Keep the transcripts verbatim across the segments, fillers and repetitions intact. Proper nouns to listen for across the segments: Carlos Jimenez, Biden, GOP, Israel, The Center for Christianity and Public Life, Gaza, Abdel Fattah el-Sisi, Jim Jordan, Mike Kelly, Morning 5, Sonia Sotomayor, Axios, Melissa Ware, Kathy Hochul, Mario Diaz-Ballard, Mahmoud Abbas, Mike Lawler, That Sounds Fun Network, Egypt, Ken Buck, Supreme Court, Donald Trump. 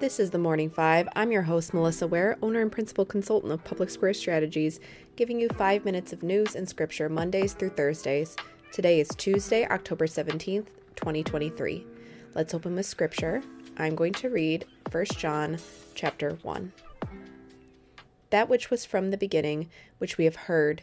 This is the Morning five. I'm your host, Melissa Ware, owner and principal consultant of Public Square Strategies, giving you five minutes of news and scripture Mondays through Thursdays. Today is Tuesday, October seventeenth, twenty twenty-three. Let's open with scripture. I'm going to read First John chapter one. That which was from the beginning, which we have heard,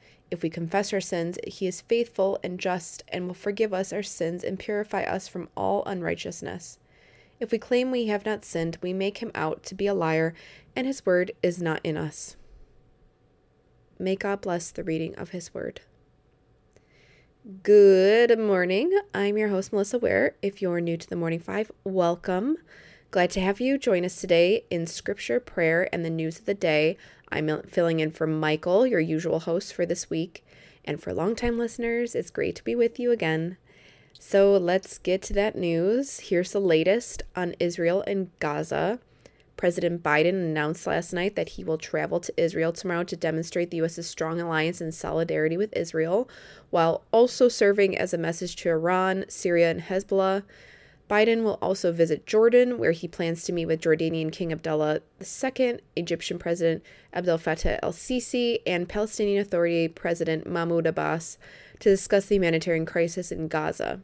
If we confess our sins, he is faithful and just, and will forgive us our sins and purify us from all unrighteousness. If we claim we have not sinned, we make him out to be a liar, and his word is not in us. May God bless the reading of his word. Good morning. I'm your host, Melissa Ware. If you're new to the Morning five, welcome. Glad to have you join us today in scripture, prayer, and the news of the day. I'm filling in for Michael, your usual host for this week. And for longtime listeners, it's great to be with you again. So let's get to that news. Here's the latest on Israel and Gaza. President Biden announced last night that he will travel to Israel tomorrow to demonstrate the U S's strong alliance and solidarity with Israel, while also serving as a message to Iran, Syria, and Hezbollah. Biden will also visit Jordan, where he plans to meet with Jordanian King Abdullah the Second, Egyptian President Abdel Fattah el-Sisi, and Palestinian Authority President Mahmoud Abbas to discuss the humanitarian crisis in Gaza.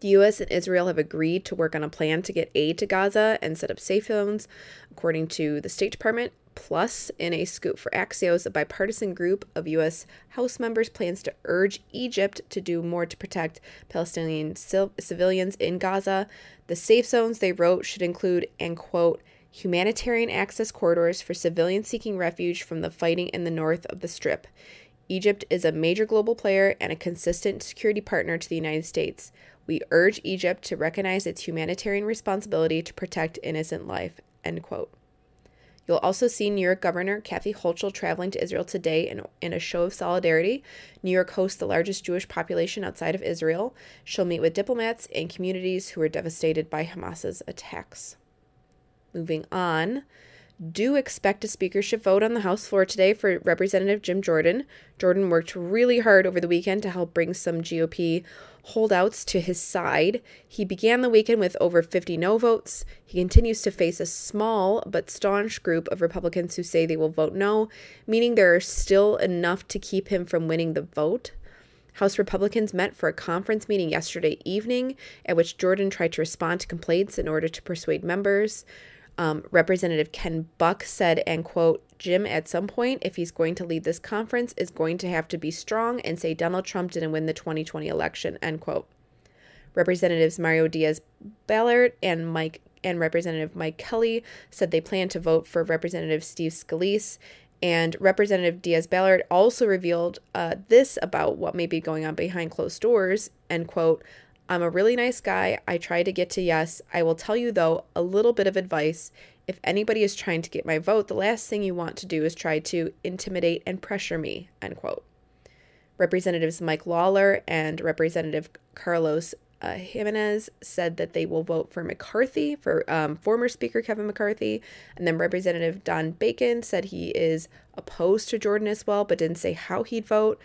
The U S and Israel have agreed to work on a plan to get aid to Gaza and set up safe zones, according to the State Department. Plus, in a scoop for Axios, a bipartisan group of U S House members plans to urge Egypt to do more to protect Palestinian cil- civilians in Gaza. The safe zones, they wrote, should include, and quote, humanitarian access corridors for civilians seeking refuge from the fighting in the north of the Strip. Egypt is a major global player and a consistent security partner to the United States. We urge Egypt to recognize its humanitarian responsibility to protect innocent life, end quote. You'll also see New York Governor Kathy Hochul traveling to Israel today in, in a show of solidarity. New York hosts the largest Jewish population outside of Israel. She'll meet with diplomats and communities who are devastated by Hamas's attacks. Moving on. Do expect a speakership vote on the House floor today for Representative Jim Jordan. Jordan worked really hard over the weekend to help bring some G O P holdouts to his side. He began the weekend with over fifty no votes. He continues to face a small but staunch group of Republicans who say they will vote no, meaning there are still enough to keep him from winning the vote. House Republicans met for a conference meeting yesterday evening, at which Jordan tried to respond to complaints in order to persuade members. Um, Representative Ken Buck said, and quote, Jim, at some point, if he's going to lead this conference, is going to have to be strong and say Donald Trump didn't win the twenty twenty election, end quote. Representatives Mario Diaz-Ballard and Mike and Representative Mike Kelly said they plan to vote for Representative Steve Scalise. And Representative Diaz-Ballard also revealed uh, this about what may be going on behind closed doors, end quote. I'm a really nice guy. I try to get to yes. I will tell you, though, a little bit of advice. If anybody is trying to get my vote, the last thing you want to do is try to intimidate and pressure me, end quote. Representatives Mike Lawler and Representative Carlos uh, Jimenez said that they will vote for McCarthy, for um, former Speaker Kevin McCarthy. And then Representative Don Bacon said he is opposed to Jordan as well, but didn't say how he'd vote.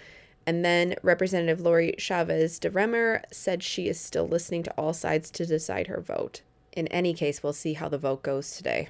And then Representative Lori Chavez de Remer said she is still listening to all sides to decide her vote. In any case, we'll see how the vote goes today.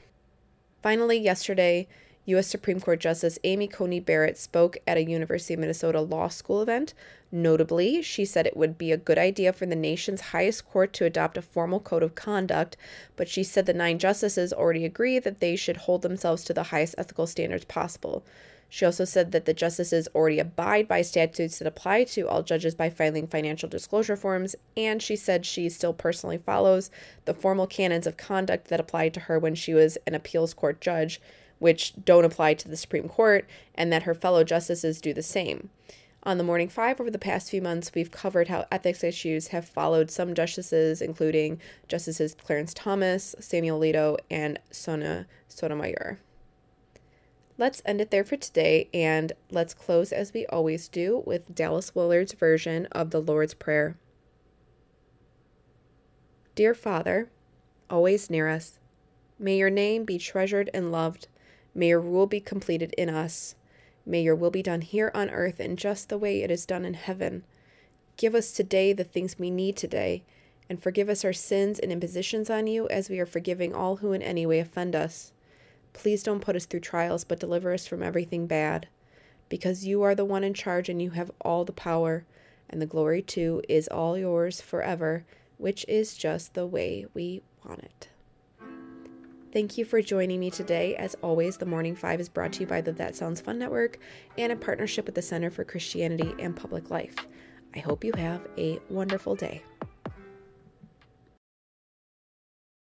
Finally, yesterday, U S Supreme Court Justice Amy Coney Barrett spoke at a University of Minnesota Law School event. Notably, she said it would be a good idea for the nation's highest court to adopt a formal code of conduct, but she said the nine justices already agree that they should hold themselves to the highest ethical standards possible. She also said that the justices already abide by statutes that apply to all judges by filing financial disclosure forms, and she said she still personally follows the formal canons of conduct that applied to her when she was an appeals court judge, which don't apply to the Supreme Court, and that her fellow justices do the same. On the Morning Five, over the past few months, we've covered how ethics issues have followed some justices, including Justices Clarence Thomas, Samuel Alito, and Sonia Sotomayor. Let's end it there for today, and let's close, as we always do, with Dallas Willard's version of the Lord's Prayer. Dear Father, always near us, may your name be treasured and loved. May your rule be completed in us. May your will be done here on earth in just the way it is done in heaven. Give us today the things we need today, and forgive us our sins and impositions on you as we are forgiving all who in any way offend us. Please don't put us through trials, but deliver us from everything bad. Because you are the one in charge and you have all the power, and the glory too is all yours forever, which is just the way we want it. Thank you for joining me today. As always, The Morning Five is brought to you by the That Sounds Fun Network and in partnership with the Center for Christianity and Public Life. I hope you have a wonderful day.